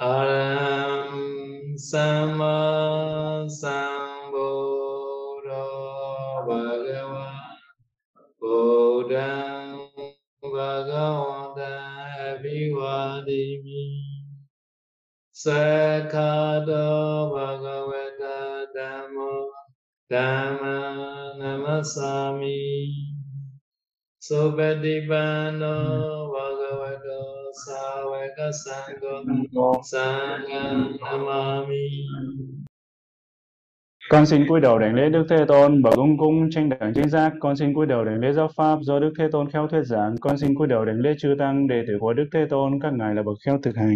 Aram Sama Sambo Bhagavan Bodang Bhagavata Vivadimi Sakado Bhagavata Dhammo Dhamma Namasami Subhadipano Bhagavato Savaka Sangha Sangha Namami. Con xin cúi đầu đảnh lễ Đức Thế Tôn, bậc cung cung tranh đẳng chính giác. Con xin cúi đầu đảnh lễ giáo pháp do Đức Thế Tôn khéo thuyết giảng. Con xin cúi đầu đảnh lễ chư tăng đệ tử của Đức Thế Tôn, các ngài là bậc khéo thực hành.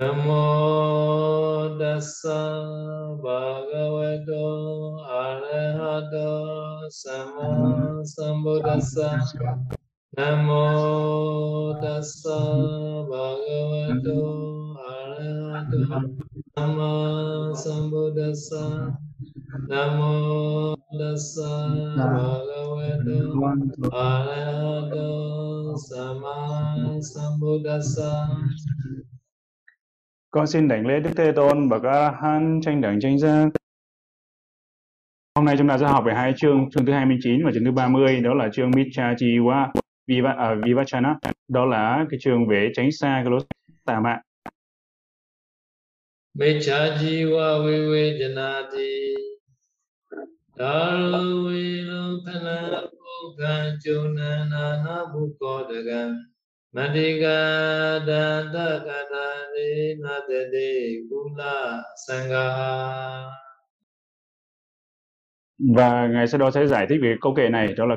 Namo Tassa Bhagavato Arahato Sama Sambuddhassa. Namo Tassa Bhagavato Arahato Sama Sambuddhassa. Namo Tassa Bhagavato Arahato Sama Sambuddhassa. Con xin đảnh lễ Đức Thế Tôn, bậc A-la-hán chánh đẳng chánh giác. Hôm nay chúng ta sẽ học về hai chương thứ 29 và chương thứ 30, đó là chương Miccacci Vivacchana, đó là cái chương về tránh xa cái lối tà mạng. Miccacci Vivacchana Daru Vilupana Bukhanchuna Nanabukodagan Madhiga Danda Kadani Nadade Kula Sangha. Và ngài sau đó sẽ giải thích về câu kệ này, đó là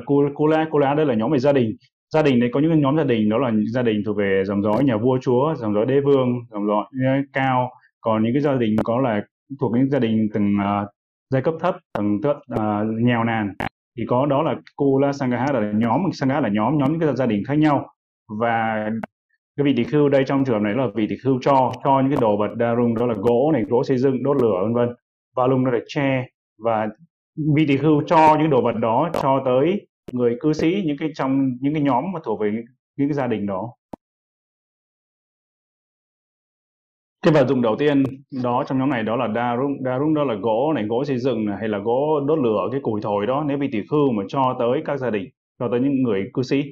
Kula đây là nhóm về gia đình. Gia đình đấy có những nhóm gia đình, đó là gia đình thuộc về dòng dõi nhà vua chúa, dòng dõi đế vương, dòng dõi cao. Còn những cái gia đình có là thuộc những gia đình từng giai cấp thấp, từng nghèo nàn, thì có đó là Kula Sangha là nhóm, Sangha là nhóm những cái gia đình khác nhau. Và cái vị tỳ khưu đây trong trường hợp này là vị tỳ khưu cho những cái đồ vật darung, đó là gỗ này, gỗ xây dựng, đốt lửa vân vân, valung đó là tre, và vị tỳ khưu cho những đồ vật đó cho tới người cư sĩ, những cái trong những cái nhóm mà thuộc về những cái gia đình đó. Cái vật dụng đầu tiên đó trong nhóm này đó là darung đó là gỗ này, gỗ xây dựng này, hay là gỗ đốt lửa, cái củi thổi đó, nếu vị tỳ khưu mà cho tới các gia đình, cho tới những người cư sĩ.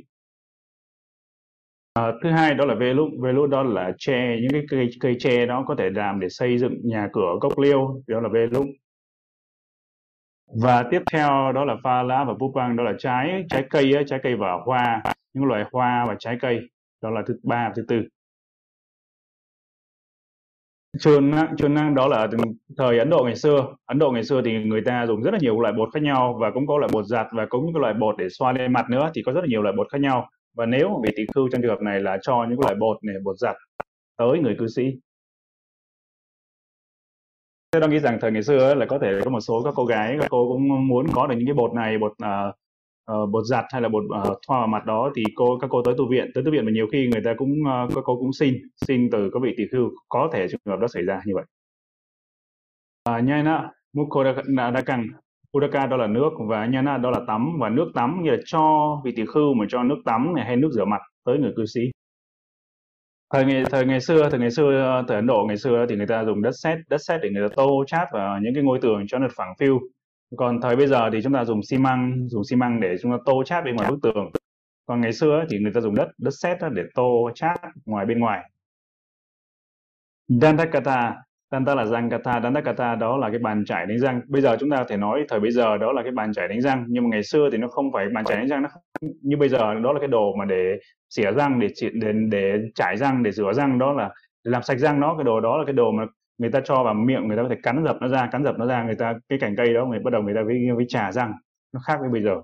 Thứ hai đó là velu đó là tre, những cái cây tre đó có thể làm để xây dựng nhà cửa cốc liêu, đó là velu. Và tiếp theo đó là pha lá và pupang, đó là trái cây và hoa, những loài hoa và trái cây, đó là thứ ba và thứ tư. Churna đó là thời Ấn Độ ngày xưa. Ấn Độ ngày xưa thì người ta dùng rất là nhiều loại bột khác nhau, và cũng có loại bột giặt và cũng có loại bột để xoa lên mặt nữa, thì có rất là nhiều loại bột khác nhau. Và nếu vị tỳ khưu trong trường hợp này là cho những loại bột này, bột giặt tới người cư sĩ. Tôi đang nghĩ rằng thời ngày xưa là có thể có một số các cô gái, các cô cũng muốn có được những cái bột này, bột giặt hay là bột thoa vào mặt đó, thì các cô tới tu viện mà nhiều khi người ta cũng các cô cũng xin từ các vị tỳ khưu, có thể trường hợp đó xảy ra như vậy. Nhana Mukhodakang Udaka đó là nước, và Nhana đó là tắm, và nước tắm như là cho vị tỳ khưu mà cho nước tắm này hay nước rửa mặt tới người cư sĩ. Thời ngày xưa, thời Ấn Độ ngày xưa thì người ta dùng đất sét để người ta tô chát vào những cái ngôi tường cho nó phẳng phiu. Còn thời bây giờ thì chúng ta dùng xi măng để chúng ta tô chát bên ngoài bức tường. Còn ngày xưa thì người ta dùng đất sét để tô chát bên ngoài. Danta là răng, Dantakata đó là cái bàn chải đánh răng. Bây giờ chúng ta có thể nói thời bây giờ đó là cái bàn chải đánh răng, nhưng mà ngày xưa thì nó không phải bàn chải đánh răng, nó không, như bây giờ đó là cái đồ mà để xỉa răng, để chải răng, để rửa răng, đó là để làm sạch răng nó. Cái đồ đó là cái đồ mà người ta cho vào miệng, người ta có thể cắn dập nó ra, người ta cái cành cây đó người ta với chà răng, nó khác với bây giờ.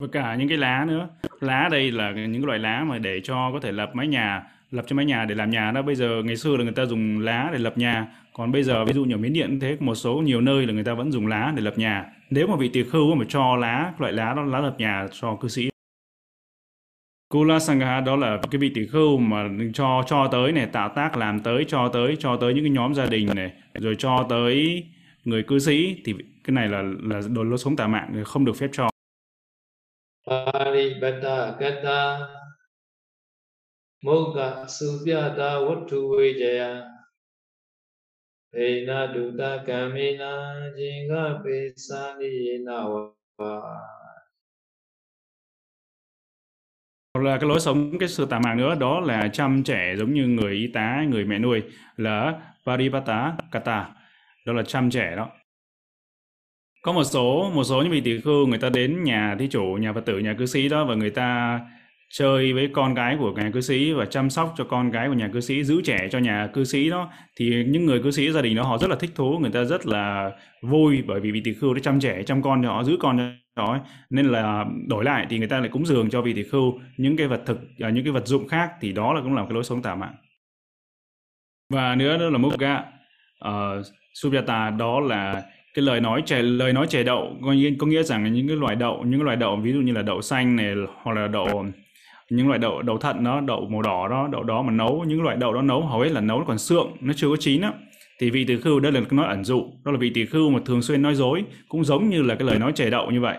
Và cả những cái lá nữa, lá đây là những loại lá mà để cho có thể lập cho mái nhà để làm nhà đó. Bây giờ ngày xưa là người ta dùng lá để lập nhà, còn bây giờ ví dụ như ở Miến Điện thế, một số nhiều nơi là người ta vẫn dùng lá để lập nhà. Nếu mà vị tỳ khưu mà cho loại lá đó, lá lập nhà cho cư sĩ. Kula Sangha đó là cái vị tỳ khưu mà cho tới này, tạo tác làm tới, cho tới những cái nhóm gia đình này, rồi cho tới người cư sĩ, thì cái này là đồ lối sống tà mạng, không được phép cho. Moga suvyata vattu vijaya. Pena duta kamina jinga pesani nava. Là cái lối sống, cái sự tà mạng nữa đó là chăm trẻ giống như người y tá, người mẹ nuôi là Paripata Kata, đó là chăm trẻ đó. Có một số những vị tỷ khưu người ta đến nhà thí chủ, nhà Phật tử, nhà cư sĩ đó và người ta chơi với con gái của nhà cư sĩ và chăm sóc cho con gái của nhà cư sĩ, giữ trẻ cho nhà cư sĩ đó, thì những người cư sĩ gia đình đó họ rất là thích thú, người ta rất là vui bởi vì vị tỷ khưu đã chăm trẻ, chăm con cho họ, giữ con cho họ, nên là đổi lại thì người ta lại cúng dường cho vị tỷ khưu những cái vật thực, những cái vật dụng khác, thì đó là cũng là cái lối sống tà mạng. Và nữa đó là Mugga Subyata, đó là cái lời nói chè đậu, có nghĩa rằng là những cái loại đậu ví dụ như là đậu xanh này hoặc là những loại đậu thận đó, đậu màu đỏ đó, đậu đó mà nấu, những loại đậu đó nấu hầu hết là nấu còn xương, nó chưa có chín á, thì vị tỷ khưu đây là nói ẩn dụ, đó là vị tỷ khưu mà thường xuyên nói dối, cũng giống như là cái lời nói chè đậu như vậy,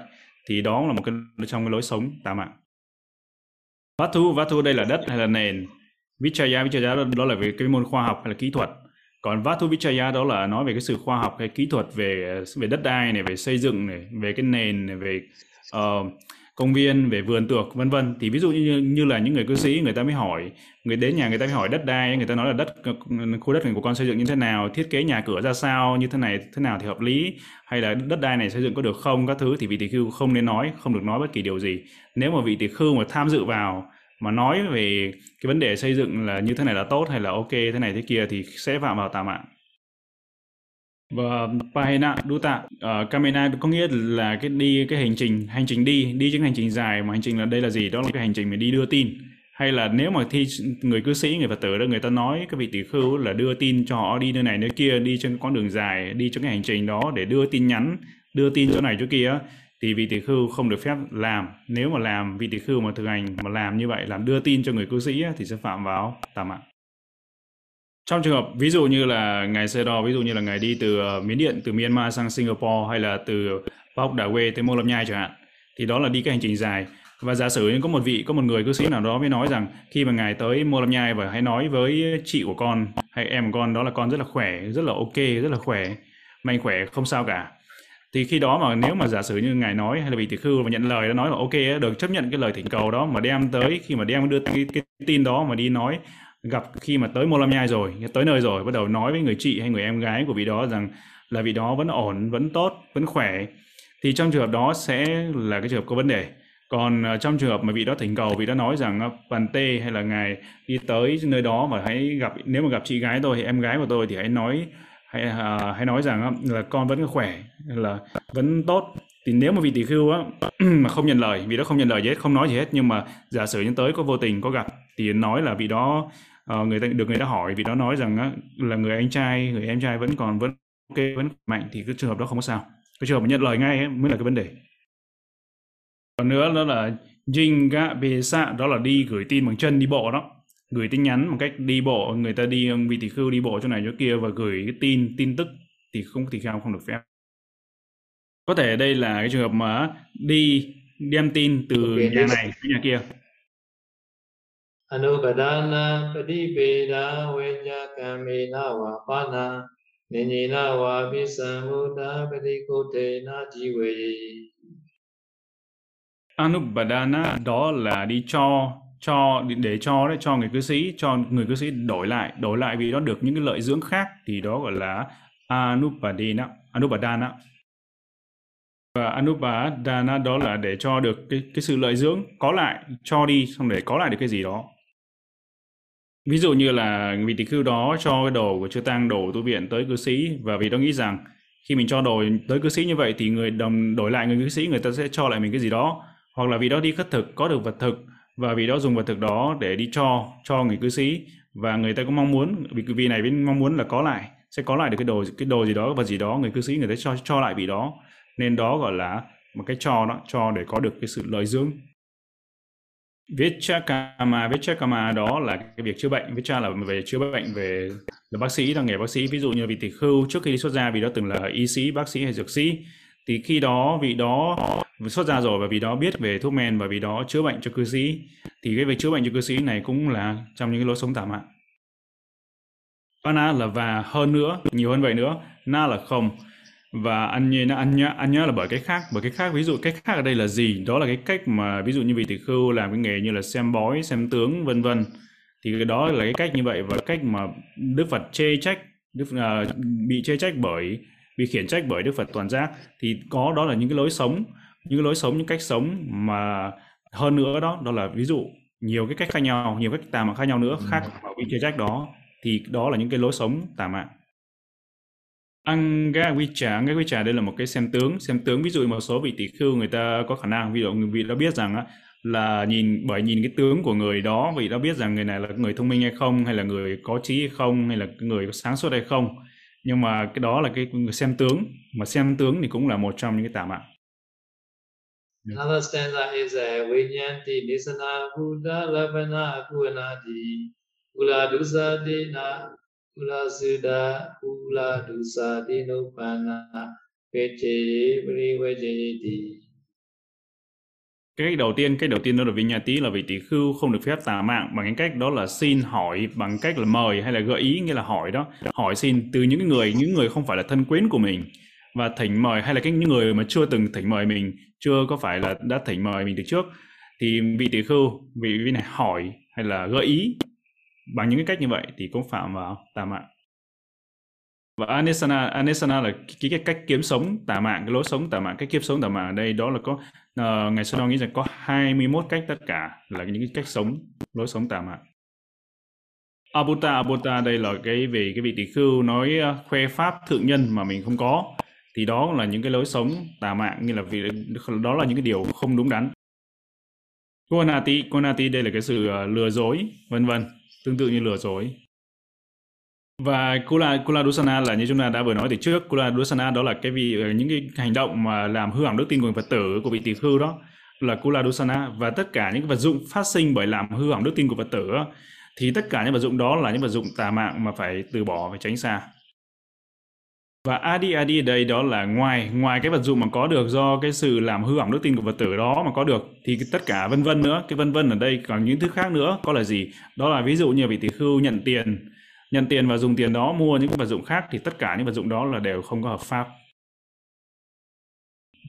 thì đó là một cái trong cái lối sống tà mạng. Vatu đây là đất hay là nền, vichaya đó là về cái môn khoa học hay là kỹ thuật. Còn Vatu Vichaya đó là nói về cái sự khoa học hay kỹ thuật về đất đai này, về xây dựng này, về cái nền này, về công viên, về vườn tược vân vân. Thì ví dụ như là những người cư sĩ người ta mới hỏi, người đến nhà người ta mới hỏi đất đai, người ta nói là khu đất này của con xây dựng như thế nào, thiết kế nhà cửa ra sao, như thế này thế nào thì hợp lý, hay là đất đai này xây dựng có được không, các thứ, thì vị tỷ khưu không nên nói, không được nói bất kỳ điều gì. Nếu mà vị tỷ khưu mà tham dự vào mà nói về cái vấn đề xây dựng là như thế này là tốt hay là ok, thế này thế kia thì sẽ phạm vào tà mạng. Và Pahena Duta Kamena có nghĩa là cái hành trình đi chứ hành trình dài, mà hành trình là đây là gì, đó là cái hành trình mình đi đưa tin, hay là nếu mà người cư sĩ, người Phật tử đó người ta nói các vị tỷ khưu là đưa tin cho họ đi nơi này nơi kia, đi trên con đường dài, đi trong cái hành trình đó để đưa tin nhắn, đưa tin chỗ này chỗ kia, thì vị tỷ khưu không được phép làm. Nếu mà làm, vị tỷ khưu mà thực hành mà làm như vậy, làm đưa tin cho người cư sĩ thì sẽ phạm vào tà mạng. Trong trường hợp ví dụ như là ngài Sero, ví dụ như là ngài đi từ Miến Điện, từ Myanmar sang Singapore, hay là từ Pok Đà Quê tới Mô Lâm Nhai chẳng hạn, thì đó là đi cái hành trình dài. Và giả sử có một người cư sĩ nào đó mới nói rằng khi mà ngài tới Mô Lâm Nhai và hãy nói với chị của con hay em của con đó là con rất là khỏe, rất là ok, rất là khỏe, mạnh khỏe, không sao cả. Thì khi đó mà nếu mà giả sử như ngài nói hay là vị tỷ khưu mà nhận lời đã nói là ok, được chấp nhận cái lời thỉnh cầu đó, mà đem tới khi mà đem đưa cái tin đó mà đi nói, gặp khi mà tới Mô Lâm Nhai rồi, tới nơi rồi, bắt đầu nói với người chị hay người em gái của vị đó rằng là vị đó vẫn ổn, vẫn tốt, vẫn khỏe, thì trong trường hợp đó sẽ là cái trường hợp có vấn đề. Còn trong trường hợp mà vị đó thỉnh cầu, vị đã nói rằng bàn tê hay là ngài đi tới nơi đó mà hãy gặp, nếu mà gặp chị gái tôi hay em gái của tôi thì hãy nói rằng là con vẫn khỏe, là vẫn tốt, thì nếu mà vị tỷ khưu mà không nhận lời, vị đó không nhận lời gì hết, không nói gì hết, nhưng mà giả sử như tới có vô tình có gặp thì nói là vị đó người ta hỏi, vị đó nói rằng là người anh trai, người em trai vẫn còn, vẫn ok, vẫn mạnh, thì cái trường hợp đó không có sao. Cái trường hợp mà nhận lời ngay mới là cái vấn đề. Còn nữa đó là Jinga Besa, đó là đi gửi tin bằng chân, đi bộ đó, gửi tin nhắn bằng cách đi bộ, người ta đi, vị tỷ khưu đi bộ chỗ này chỗ kia và gửi cái tin tức thì không được phép. Có thể đây là cái trường hợp mà đi đem tin từ nhà này đến nhà kia. Anupadana padipeda venya kamena vapana ninyina vapisamuda padikotena jivayi. Anupadana đó là đi cho người cư sĩ đổi lại vì nó được những cái lợi dưỡng khác, thì đó gọi là anupadana. Và anupadana đó là để cho được cái sự lợi dưỡng, có lại, cho đi xong để có lại được cái gì đó. Ví dụ như là vị tỷ khưu đó cho cái đồ của chư tăng, đồ tu viện tới cư sĩ, và vì đó nghĩ rằng khi mình cho đồ tới cư sĩ như vậy thì đổi lại người cư sĩ người ta sẽ cho lại mình cái gì đó, hoặc là vì đó đi khất thực có được vật thực, và vì đó dùng vật thực đó để đi cho người cư sĩ, và người ta cũng mong muốn, vì này bên mong muốn là có lại, sẽ có lại được cái đồ gì đó, vật gì đó người cư sĩ người ta cho lại vị đó, nên đó gọi là một cái cho để có được cái sự lợi dưỡng. Vichakama đó là cái việc chữa bệnh, vicha là về chữa bệnh, về là bác sĩ, là nghề bác sĩ. Ví dụ như vị tỷ khưu trước khi đi xuất gia vì đó từng là y sĩ, bác sĩ hay dược sĩ, Thì khi đó vị đó xuất gia rồi và vị đó biết về thuốc men và vị đó chữa bệnh cho cư sĩ, thì cái việc chữa bệnh cho cư sĩ này cũng là trong những cái lối sống tà mạng. Pana là và hơn nữa, nhiều hơn vậy nữa, na là không, và anh nhớ là bởi cái khác. Bởi cái khác, ví dụ cái khác ở đây là gì? Đó là cái cách mà ví dụ như vị tỷ khưu làm cái nghề như là xem bói, xem tướng vân vân. Thì cái đó là cái cách như vậy, và cách mà Đức Phật chê trách, bị chê trách bởi, bị khiển trách bởi Đức Phật Toàn Giác, thì có đó là những cái lối sống, những cách sống mà hơn nữa đó là ví dụ nhiều cái cách khác nhau, nhiều cách tà mạng khác nhau nữa, khác mà bị chê trách đó, thì đó là những cái lối sống tà mạng. Angga Vichà đây là một cái xem tướng, ví dụ một số vị tỷ khưu người ta có khả năng, ví dụ vị đã biết rằng là nhìn cái tướng của người đó, vị đã biết rằng người này là người thông minh hay không, hay là người có trí hay không, hay là người có sáng suốt hay không. Nhưng mà cái đó là cái xem tướng, mà xem tướng thì cũng là một trong những cái tà mạng. Another stanza is Vinyanti Nisana Buddha Lavana Kuanadi Ula Dusa Dina Ula Suda Ula Dusa Dinopana Veche Veche Di. Cái đầu tiên đó là Vinyati, là vị tỷ khưu không được phép tà mạng bằng cái cách đó là xin hỏi, bằng cách là mời hay là gợi ý, nghĩa là hỏi đó, hỏi xin từ những người không phải là thân quyến của mình, và thỉnh mời hay là những người mà chưa từng thỉnh mời mình, chưa có phải là đã thỉnh mời mình từ trước, thì vị tỷ khưu, vị này hỏi hay là gợi ý bằng những cái cách như vậy thì cũng phạm vào tà mạng. Và Anesana là cái cách kiếm sống tà mạng, cái lối sống tà mạng. Cái kiếm sống tà mạng ở đây đó là có ngày sau đó nghĩ rằng có 21 cách, tất cả là những cái cách sống, lối sống tà mạng. Abhuta đây là cái về cái vị tỷ khưu nói khoe pháp thượng nhân mà mình không có, thì đó là những cái lối sống tà mạng, như là vì đó là những cái điều không đúng đắn. Konati đây là cái sự lừa dối vân vân, tương tự như lừa dối. Và Kuladusana là như chúng ta đã vừa nói từ trước, Kuladusana đó là những cái hành động mà làm hư hỏng đức tin của Phật tử, của vị tỷ khưu, đó là Kuladusana. Và tất cả những vật dụng phát sinh bởi làm hư hỏng đức tin của Phật tử, thì tất cả những vật dụng đó là những vật dụng tà mạng mà phải từ bỏ, phải tránh xa. Và Adi đây đó là ngoài cái vật dụng mà có được do cái sự làm hư hỏng đức tin của Phật tử đó mà có được, thì tất cả vân vân nữa. Cái vân vân ở đây còn những thứ khác nữa, có là gì? Đó là ví dụ như vị tỷ khưu nhận tiền và dùng tiền đó mua những vật dụng khác, thì tất cả những vật dụng đó là đều không có hợp pháp.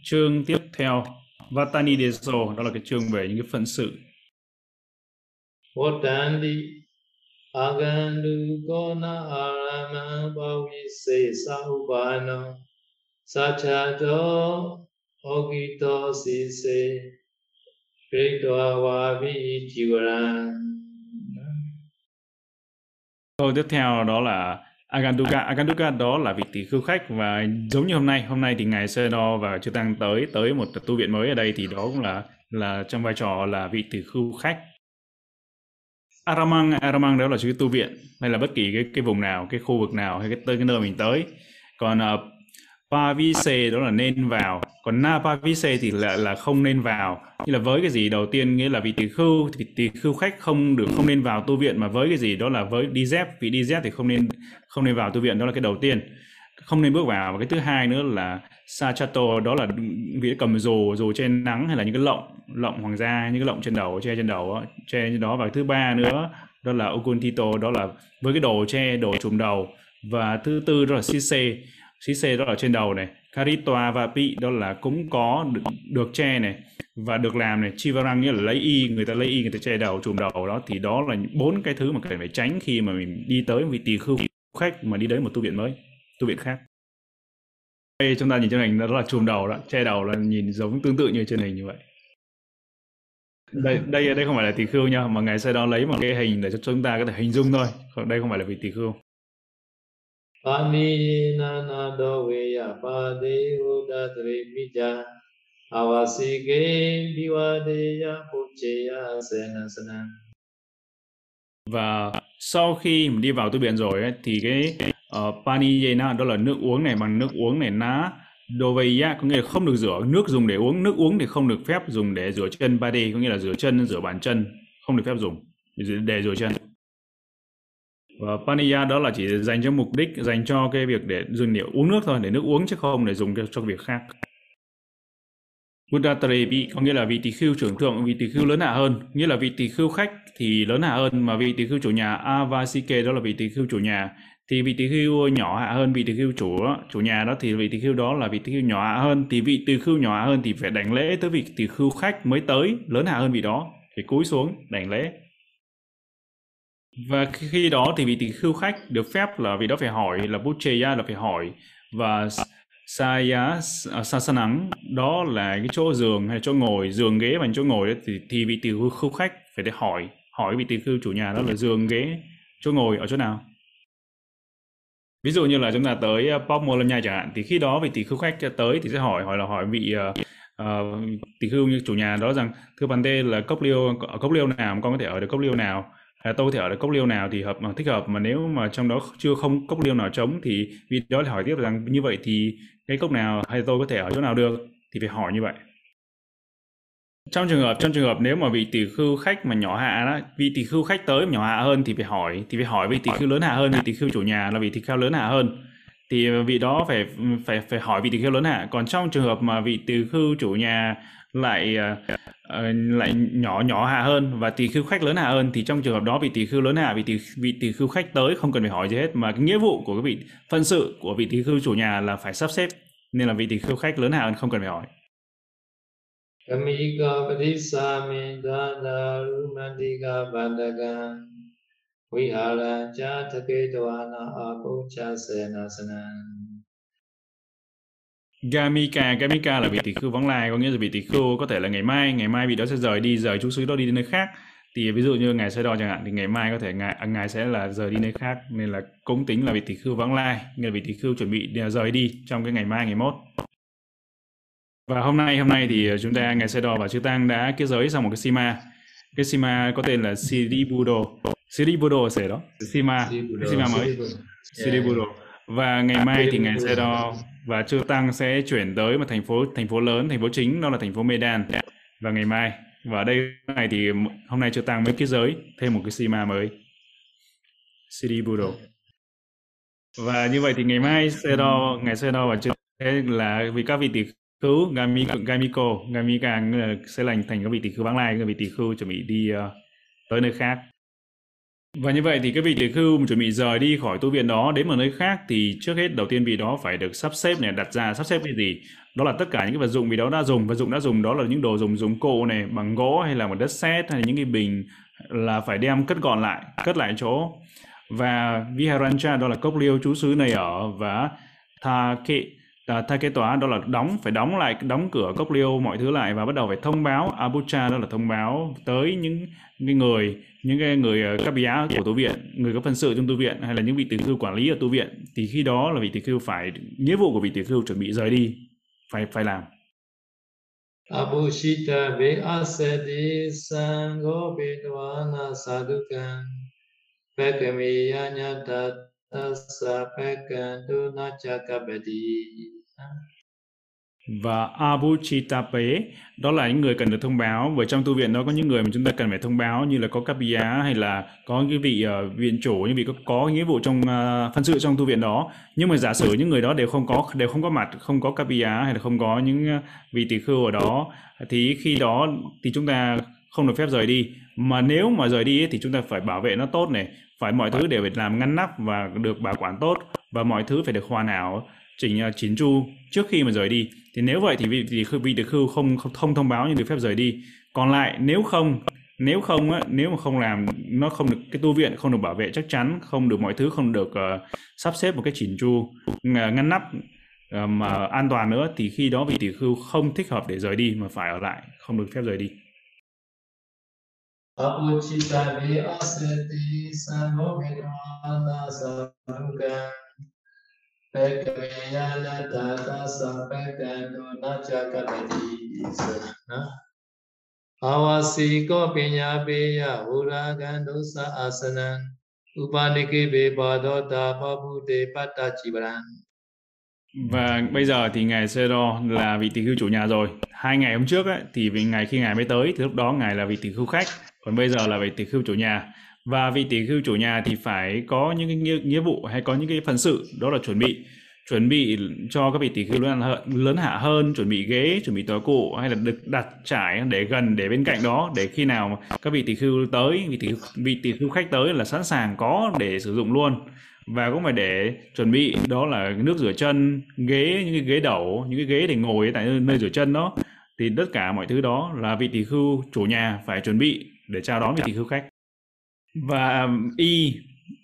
Chương tiếp theo, Vatanideso, đó là cái chương về những cái phận sự. Vatandi Agandu Kona Arama Bhavise Sahubano Sachato Ogito Sise Kritoa Wabi Jivaran. Câu tiếp theo đó là Aganduka đó là vị tỷ khưu khách, và giống như hôm nay thì ngài Sayadaw và chư tăng tới một tu viện mới ở đây, thì đó cũng là trong vai trò là vị tỷ khưu khách. Aramang đó là chữ tu viện hay là bất kỳ cái vùng nào, cái khu vực nào hay tới cái nơi mình tới. Còn Pavise đó là nên vào, còn Na Pavise thì là không nên vào. Như là với cái gì đầu tiên, nghĩa là vị tỷ khưu khách không nên vào tu viện, mà với cái gì đó là với đi dép, vị đi dép thì không nên vào tu viện, đó là cái đầu tiên, không nên bước vào. Và cái thứ hai nữa là Sachato, đó là vị cầm dù che nắng hay là những cái lọng hoàng gia, những cái lọng trên đầu, che trên đó. Và cái thứ ba nữa đó là Okuntito, đó là với cái đồ che, đồ trùm đầu. Và thứ tư đó là Sise đó là trên đầu này, Karitoa và Pi đó là cũng có được che này và được làm này, Chivarang nghĩa là lấy y người ta che đầu, trùm đầu đó, thì đó là 4 cái thứ mà cần phải tránh khi mà mình đi tới vị tỷ khưu khách, mà đi đến một tu viện mới, tu viện khác. Đây chúng ta nhìn trên hình đó là trùm đầu đó, che đầu là nhìn giống tương tự như trên hình như vậy. Đây không phải là tỷ khưu nha, mà ngài Sayadaw lấy một cái hình để cho chúng ta có thể hình dung thôi. Còn đây không phải là vị tỷ khưu. Pani nana doveya pade udatri bija avasige biwadeya pucheya senasana. Và sau khi đi vào tu viện rồi ấy, thì cái paniyena đó là nước uống này, bằng nước uống này, ná doveya có nghĩa là không được rửa, nước dùng để uống, nước uống thì không được phép dùng để rửa chân, pade có nghĩa là rửa chân, rửa bàn chân, không được phép dùng để rửa chân. Và Paniya đó là chỉ dành cho mục đích, dành cho cái việc để dùng để uống nước thôi, để nước uống chứ không để dùng cho việc khác. Budgetary có nghĩa là vị tỷ khưu trưởng thượng, vị tỷ khưu lớn hạ hơn, nghĩa là vị tỷ khưu khách thì lớn hạ hơn, mà vị tỷ khưu chủ nhà avasike đó là vị tỷ khưu chủ nhà, thì vị tỷ khưu nhỏ hạ hơn vị tỷ khưu chủ nhà đó, thì vị tỷ khưu đó là vị tỷ khưu nhỏ hạ hơn, thì vị tỷ khưu nhỏ hạ hơn thì phải đảnh lễ tới vị tỷ khưu khách mới tới lớn hạ hơn vị đó, thì cúi xuống đảnh lễ. Và khi đó thì vị tỷ khưu khách được phép là vị đó phải hỏi là Bucheya là phải hỏi, và Saya Sasanang đó là cái chỗ giường hay chỗ ngồi, giường ghế và chỗ ngồi đó, thì vị tỷ khưu khách phải để hỏi vị tỷ khưu chủ nhà đó là giường ghế chỗ ngồi ở chỗ nào. Ví dụ như là chúng ta tới Pop Molonai chẳng hạn, thì khi đó vị tỷ khưu khách tới thì sẽ hỏi vị tỷ khưu như chủ nhà đó rằng thưa bạn Tê là cốc liêu nào con có thể ở được cốc liêu nào, tôi có thể ở được cốc liêu nào thì thích hợp, mà nếu mà trong đó chưa không cốc liêu nào trống thì vị đó hỏi tiếp rằng như vậy thì cái cốc nào hay tôi có thể ở chỗ nào được, thì phải hỏi như vậy. Trong trường hợp nếu mà vị tỷ khưu khách mà nhỏ hạ đó, vị tỷ khưu khách tới nhỏ hạ hơn thì phải hỏi vị tỷ khưu lớn hạ hơn, vị tỷ khưu chủ nhà là vị tỷ khưu lớn hạ hơn thì vị đó phải hỏi vị tỷ khưu lớn hạ. Còn trong trường hợp mà vị tỷ khưu chủ nhà lại nhỏ hạ hơn và tỷ khưu khách lớn hạ hơn thì trong trường hợp đó vị tỷ khưu lớn hạ, vị tỷ khưu khách tới không cần phải hỏi gì hết, mà cái nghĩa vụ của cái vị phân sự của vị tỷ khưu chủ nhà là phải sắp xếp, nên là vị tỷ khưu khách lớn hạ hơn không cần phải hỏi. Kamika Padisa Mindana Rumantika Bandaga Vihara Chataketwana Apucha Senasana. Gamika là vị tỷ khưu vắng lai, có nghĩa là vị tỷ khưu có thể là ngày mai vị đó sẽ rời chú xứ đó đi đến nơi khác. Thì ví dụ như ngày sau đó chẳng hạn thì ngày mai có thể ngài sẽ là rời đi nơi khác, nên là cũng tính là vị tỷ khưu vắng lai, nghĩa là vị tỷ khưu chuẩn bị rời đi trong cái ngày mai ngày mốt. Và hôm nay thì chúng ta ngài Sayadaw và Chư Tăng đã kết giới xong một cái sima. Cái sima có tên là Siribudo sẽ đó. Sima mới. Siribudo. Và ngày mai thì ngài Sayadaw và Chư Tăng sẽ chuyển tới một thành phố lớn, thành phố chính đó là thành phố Medan. Và ngày mai. Và ở đây này thì hôm nay Chư Tăng mới kết giới thêm một cái sima mới. Siribudo. Và như vậy thì ngày mai ngài Sayadaw và Chư Tăng là vì các vị tỷ khứ Gamika sẽ lành thành các vị tỷ khư vãng lai, các vị tỷ khư chuẩn bị đi tới nơi khác. Và như vậy thì các vị tỷ khư chuẩn bị rời đi khỏi tu viện đó đến một nơi khác thì trước hết đầu tiên vị đó phải được sắp xếp này, đặt ra sắp xếp cái gì? Đó là tất cả những cái vật dụng vị đó đã dùng đó là những đồ dùng cộ này bằng gỗ hay là một đất sét hay những cái bình là phải đem cất gọn lại, cất lại chỗ. Và Viharancha đó là cốc liêu trú xứ này ở, và Tha kế tòa đó là phải đóng cửa cốc liêu mọi thứ lại và bắt đầu phải thông báo Abucha đó là thông báo tới những người các bia của tu viện, người có phân sự trong tu viện hay là những vị tỷ khưu quản lý ở tu viện, thì khi đó là vị tỷ khưu phải nghĩa vụ của vị tỷ khưu chuẩn bị rời đi phải làm. Abushita ve asadi sango bedwana sadukan pekamiya nyatat và Abuchitape đó là những người cần được thông báo, bởi trong tu viện đó có những người mà chúng ta cần phải thông báo như là có các bia hay là có những vị viện chủ, những vị có nghĩa vụ trong phân sự trong tu viện đó, nhưng mà giả sử những người đó đều không có mặt, không có các bia hay là không có những vị tỷ khưu ở đó thì khi đó thì chúng ta không được phép rời đi, mà nếu mà rời đi thì chúng ta phải bảo vệ nó tốt này, phải mọi thứ đều phải làm ngăn nắp và được bảo quản tốt, và mọi thứ phải được hoàn hảo chỉnh chu trước khi mà rời đi. Thì nếu vậy thì vị tỷ khưu không thông báo nhưng được phép rời đi. Còn lại nếu mà không làm, nó không được, cái tu viện không được bảo vệ chắc chắn, không được, mọi thứ không được sắp xếp một cách chỉnh chu ngăn nắp mà an toàn nữa, thì khi đó vị tỷ khưu không thích hợp để rời đi mà phải ở lại, không được phép rời đi. Abuchita vi asati sanobhirana sarukan pekmeyana tata sapekanu nachakabedi sana avasiko pinyabeya uragandu sa asanan upaniki bebadota pabute patachibaran. Và bây giờ thì ngài Sayadaw là vị tỷ khưu chủ nhà rồi. 2 ngày hôm trước ấy, thì khi ngài mới tới thì lúc đó ngài là vị tỷ khưu khách, còn bây giờ là vị tỷ khưu chủ nhà. Và vị tỷ khưu chủ nhà thì phải có những cái nghĩa vụ hay có những cái phần sự, đó là chuẩn bị chuẩn bị cho các vị tỷ khưu lớn hạ hơn, chuẩn bị ghế, chuẩn bị tọa cụ hay là đặt trải để gần, để bên cạnh đó, để khi nào các vị tỷ khưu tới, vị tỷ khưu khách tới là sẵn sàng có để sử dụng luôn. Và cũng phải để chuẩn bị đó là nước rửa chân, ghế, những cái ghế đẩu, những cái ghế để ngồi tại nơi rửa chân đó, thì tất cả mọi thứ đó là vị tỷ khưu chủ nhà phải chuẩn bị để chào đón vị tỷ khưu khách. Và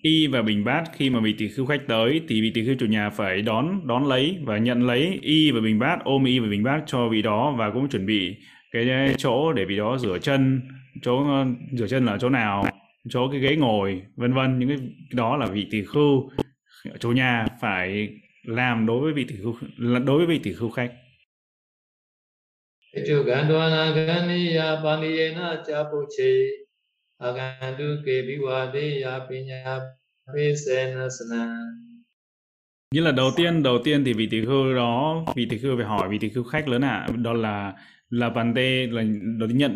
y và bình bát khi mà vị tỷ khưu khách tới thì vị tỷ khưu chủ nhà phải đón lấy và nhận lấy y và bình bát, ôm y và bình bát cho vị đó, và cũng chuẩn bị cái chỗ để vị đó rửa chân, chỗ rửa chân là chỗ nào, chỗ cái ghế ngồi, vân vân. Những cái đó là vị tỷ khưu chủ nhà phải làm đối với vị tỷ khưu khách. Như là đầu tiên thì vị tỷ khưu phải hỏi vị tỷ khưu khách lớn ạ, đó là bàn tê là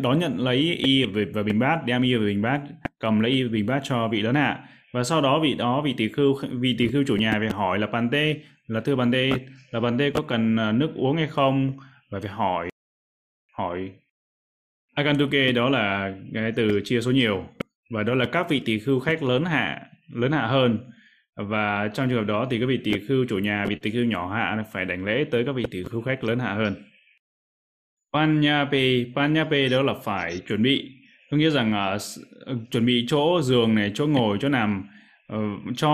đón nhận lấy y và bình bát, đem y và bình bát, cầm lấy y và bình bát cho vị lớn ạ. Và sau đó vị tỷ khưu chủ nhà phải hỏi là bàn tê là thưa bàn tê là bàn tê có cần nước uống hay không, và phải hỏi Akantuke, đó là cái từ chia số nhiều, và đó là các vị tỷ khưu khách lớn hạ hơn. Và trong trường hợp đó thì các vị tỷ khưu chủ nhà, vị tỷ khưu nhỏ hạ phải đảnh lễ tới các vị tỷ khưu khách lớn hạ hơn. Panyape đó là phải chuẩn bị, có nghĩa rằng chuẩn bị chỗ giường này, chỗ ngồi, chỗ nằm cho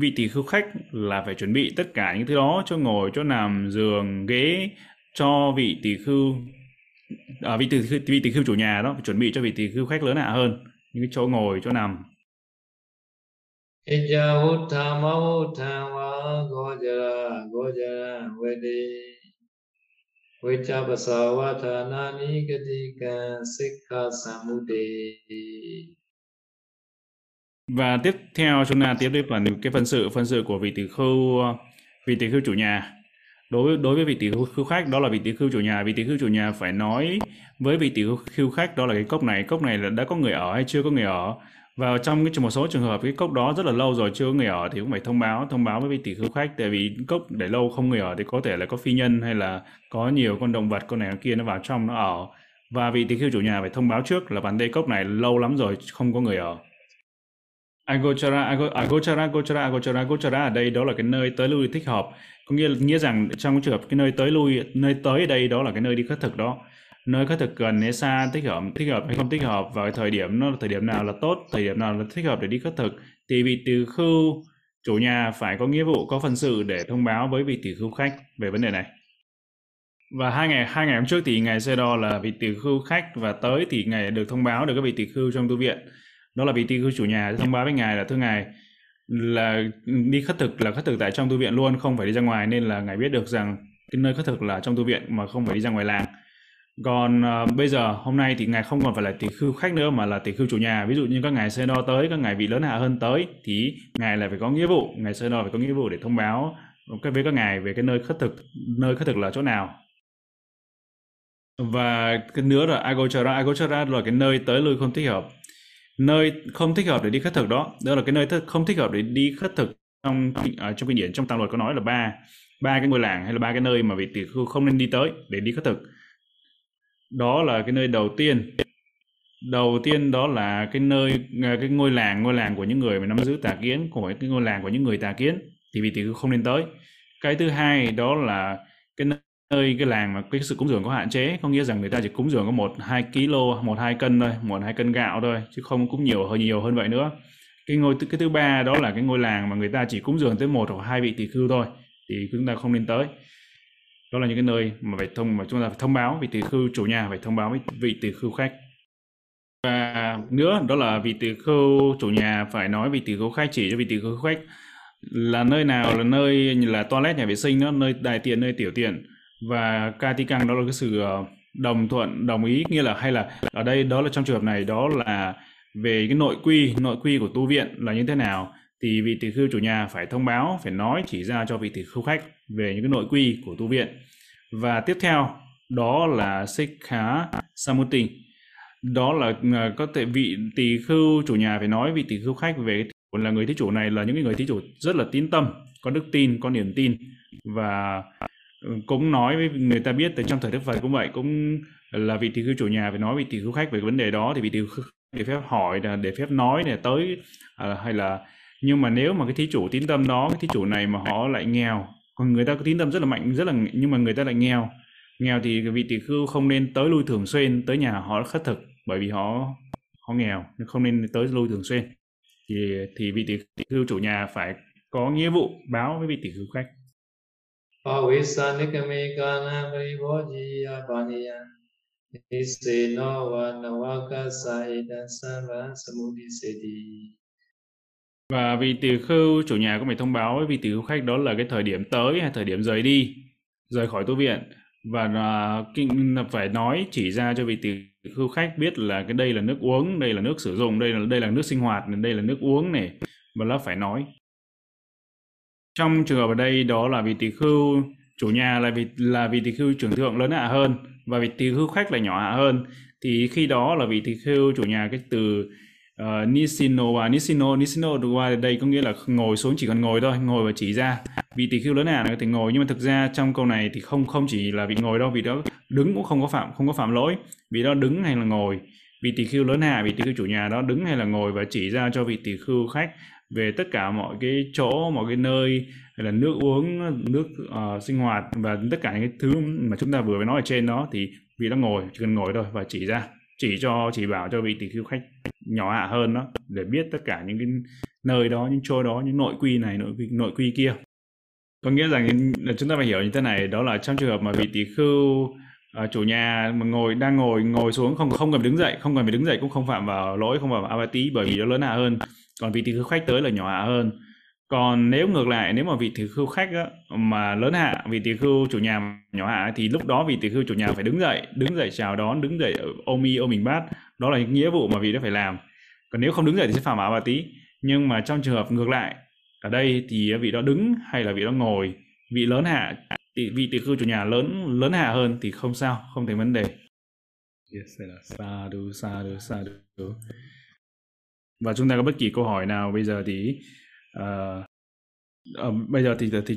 vị tỷ khưu khách là phải chuẩn bị tất cả những thứ đó, chỗ ngồi, chỗ nằm, giường, ghế cho vị tỷ khưu chủ nhà đó, chuẩn bị cho vị tỷ khưu khách lớn hạ hơn những cái chỗ ngồi, chỗ nằm. Và tiếp theo chúng ta tiếp đến là cái phân sự của vị tỷ khưu chủ nhà đối với vị tỷ khưu khách, đó là vị tỷ khưu chủ nhà phải nói với vị tỷ khưu khách đó là cái cốc này là đã có người ở hay chưa có người ở, và trong một số trường hợp cái cốc đó rất là lâu rồi chưa có người ở thì cũng phải thông báo với vị tỷ khưu khách, tại vì cốc để lâu không người ở thì có thể là có phi nhân hay là có nhiều con động vật, con này con kia nó vào trong nó ở, và vị tỷ khưu chủ nhà phải thông báo trước là bàn tay cốc này lâu lắm rồi không có người ở. Agochara ở đây đó là cái nơi tới lui thích hợp, có nghĩa rằng trong trường hợp cái nơi tới lui, nơi tới ở đây đó là cái nơi đi khất thực đó, nơi khất thực gần hay xa, thích hợp hay không thích hợp, và cái thời điểm nó thời điểm nào là tốt, thời điểm nào là thích hợp để đi khất thực, thì vị tỷ khưu chủ nhà phải có nghĩa vụ, có phần sự để thông báo với vị tỷ khưu khách về vấn đề này. Và hai ngày hôm trước thì ngày Sedo là vị tỷ khưu khách và tới thì ngày được thông báo được các vị tỷ khưu trong tu viện. Đó là vị tỷ khưu chủ nhà thông báo với ngài là thưa ngài là đi khất thực là khất thực tại trong tu viện luôn, không phải đi ra ngoài, nên là ngài biết được rằng cái nơi khất thực là trong tu viện mà không phải đi ra ngoài làng. Còn bây giờ hôm nay thì ngài không còn phải là tỷ khưu khách nữa mà là tỷ khưu chủ nhà. Ví dụ như các ngài Sedo tới, các ngài vị lớn hạ hơn tới thì ngài lại phải có nghĩa vụ, ngài Sedo phải có nghĩa vụ để thông báo với các ngài về cái nơi khất thực là chỗ nào. Và cái nữa là Agochara là cái nơi tới lui không thích hợp. Nơi không thích hợp để đi khất thực đó là cái nơi không thích hợp để đi khất thực. Trong kinh điển, trong Tam Luật có nói là ba cái ngôi làng hay là ba cái nơi mà vị tỷ khưu không nên đi tới để đi khất thực. Đó là cái nơi đầu tiên đó là cái nơi cái ngôi làng của những người mà nắm giữ tà kiến, của cái ngôi làng của những người tà kiến thì vị tỷ khưu không nên tới. Cái thứ hai đó là cái nơi cái làng mà cái sự cúng dường có hạn chế, có nghĩa rằng người ta chỉ cúng dường có 1-2 cân thôi, 1-2 cân gạo thôi chứ không cúng nhiều hơn vậy nữa. Cái thứ ba đó là cái ngôi làng mà người ta chỉ cúng dường tới 1 hoặc 2 vị tỷ khưu thôi thì chúng ta không nên tới. Đó là những cái nơi mà chúng ta phải thông báo, vị tỷ khưu chủ nhà phải thông báo với vị tỷ khưu khách. Và nữa đó là vị tỷ khưu chủ nhà phải nói vị tỷ khưu khách, chỉ cho vị tỷ khưu khách là nơi nào là nơi là toilet, nhà vệ sinh đó, nơi đại tiện, nơi tiểu tiện. Và katikang đó là cái sự đồng thuận, đồng ý, nghĩa là hay là ở đây đó là trong trường hợp này đó là về cái nội quy của tu viện là như thế nào thì vị tỷ khưu chủ nhà phải thông báo, phải nói chỉ ra cho vị tỷ khưu khách về những cái nội quy của tu viện. Và tiếp theo đó là Sikha Samuti, đó là có thể vị tỷ khưu chủ nhà phải nói vị tỷ khưu khách về Vốn là người thí chủ này là những người thí chủ rất là tín tâm, có đức tin, có niềm tin. Và cũng nói với người ta biết, trong thời Đức Phật cũng vậy, cũng là vị tỷ khưu chủ nhà phải nói vị tỷ khưu khách về vấn đề đó, thì vị tỷ khưu để phép hỏi, để phép nói để tới hay là. Nhưng mà nếu mà cái thí chủ tín tâm đó, cái thí chủ này mà họ lại nghèo, còn người ta có tín tâm rất là mạnh, rất là, nhưng mà người ta lại nghèo thì vị tỷ khưu không nên tới lui thường xuyên tới nhà họ khất thực, bởi vì họ nghèo, không nên tới lui thường xuyên. Thì vị tỷ khưu chủ nhà phải có nghĩa vụ báo với vị tỷ khưu khách. Và vị tỷ khưu chủ nhà cũng phải thông báo với vị tỷ khưu khách đó là cái thời điểm tới hay thời điểm rời đi, rời khỏi tu viện, và phải nói chỉ ra cho vị tỷ khưu khách biết là cái đây là nước uống, đây là nước sử dụng, đây là nước sinh hoạt, đây là nước uống này, và nó phải nói. Trong trường hợp ở đây đó là vị tỷ khưu chủ nhà là vị tỷ khưu trưởng thượng lớn hạ hơn và vị tỷ khưu khách là nhỏ hạ hơn, thì khi đó là vị tỷ khưu chủ nhà cái từ Nisino và Nisino ở đây có nghĩa là ngồi xuống, chỉ cần ngồi thôi, ngồi và chỉ ra. Vị tỷ khưu lớn hạ này có thể ngồi, nhưng mà thực ra trong câu này thì không chỉ là vị ngồi đâu, vì đó đứng cũng không có phạm lỗi, vì đó đứng hay là ngồi. Vị tỷ khưu lớn hạ, vị tỷ khưu chủ nhà đó đứng hay là ngồi và chỉ ra cho vị tỷ khưu khách về tất cả mọi cái chỗ, mọi cái nơi, hay là nước uống, nước sinh hoạt và tất cả những cái thứ mà chúng ta vừa mới nói ở trên đó, thì vị đó ngồi, chỉ cần ngồi thôi và chỉ ra, chỉ bảo cho vị tỷ khưu khách nhỏ hạ hơn đó để biết tất cả những cái nơi đó, những chỗ đó, những nội quy này, nội quy kia. Có nghĩa rằng là chúng ta phải hiểu như thế này, đó là trong trường hợp mà vị tỷ khưu chủ nhà mà đang ngồi xuống, không cần phải đứng dậy cũng không phạm vào lỗi, không phạm vào avati, bởi vì nó lớn hạ hơn. Còn vị tỷ khưu khách tới là nhỏ hạ hơn. Còn nếu ngược lại, nếu mà vị tỷ khưu khách mà lớn hạ, vị tỷ khưu chủ nhà nhỏ hạ, thì lúc đó vị tỷ khưu chủ nhà phải đứng dậy chào đón, đứng dậy ôm mình bát. Đó là những nghĩa vụ mà vị đã phải làm. Còn nếu không đứng dậy thì sẽ phạm vào tí. Nhưng mà trong trường hợp ngược lại, ở đây thì vị đó đứng hay là vị đó ngồi, vị lớn hạ, vị tỷ khưu chủ nhà lớn hạ hơn thì không sao, không thành vấn đề. Sadhu. Và chúng ta có bất kỳ câu hỏi nào bây giờ thì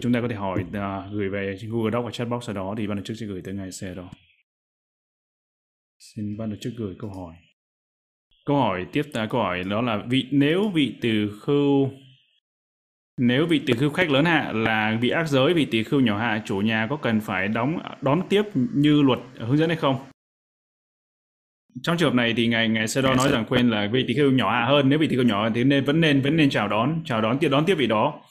chúng ta có thể hỏi, gửi về Google Doc và chat box, sau đó thì ban tổ chức sẽ gửi tới ngài xe đó. Xin ban tổ chức gửi câu hỏi. Câu hỏi đó là nếu vị tỷ khưu khách lớn hạ là vị ác giới, vị tỷ khưu nhỏ hạ chủ nhà có cần phải đón tiếp như luật hướng dẫn hay không? Trong trường hợp này thì ngài Sê Đo nói rằng quên là vị tỷ khưu nhỏ hạ hơn, nếu vị tỷ khưu nhỏ thì vẫn nên đón tiếp vị đó,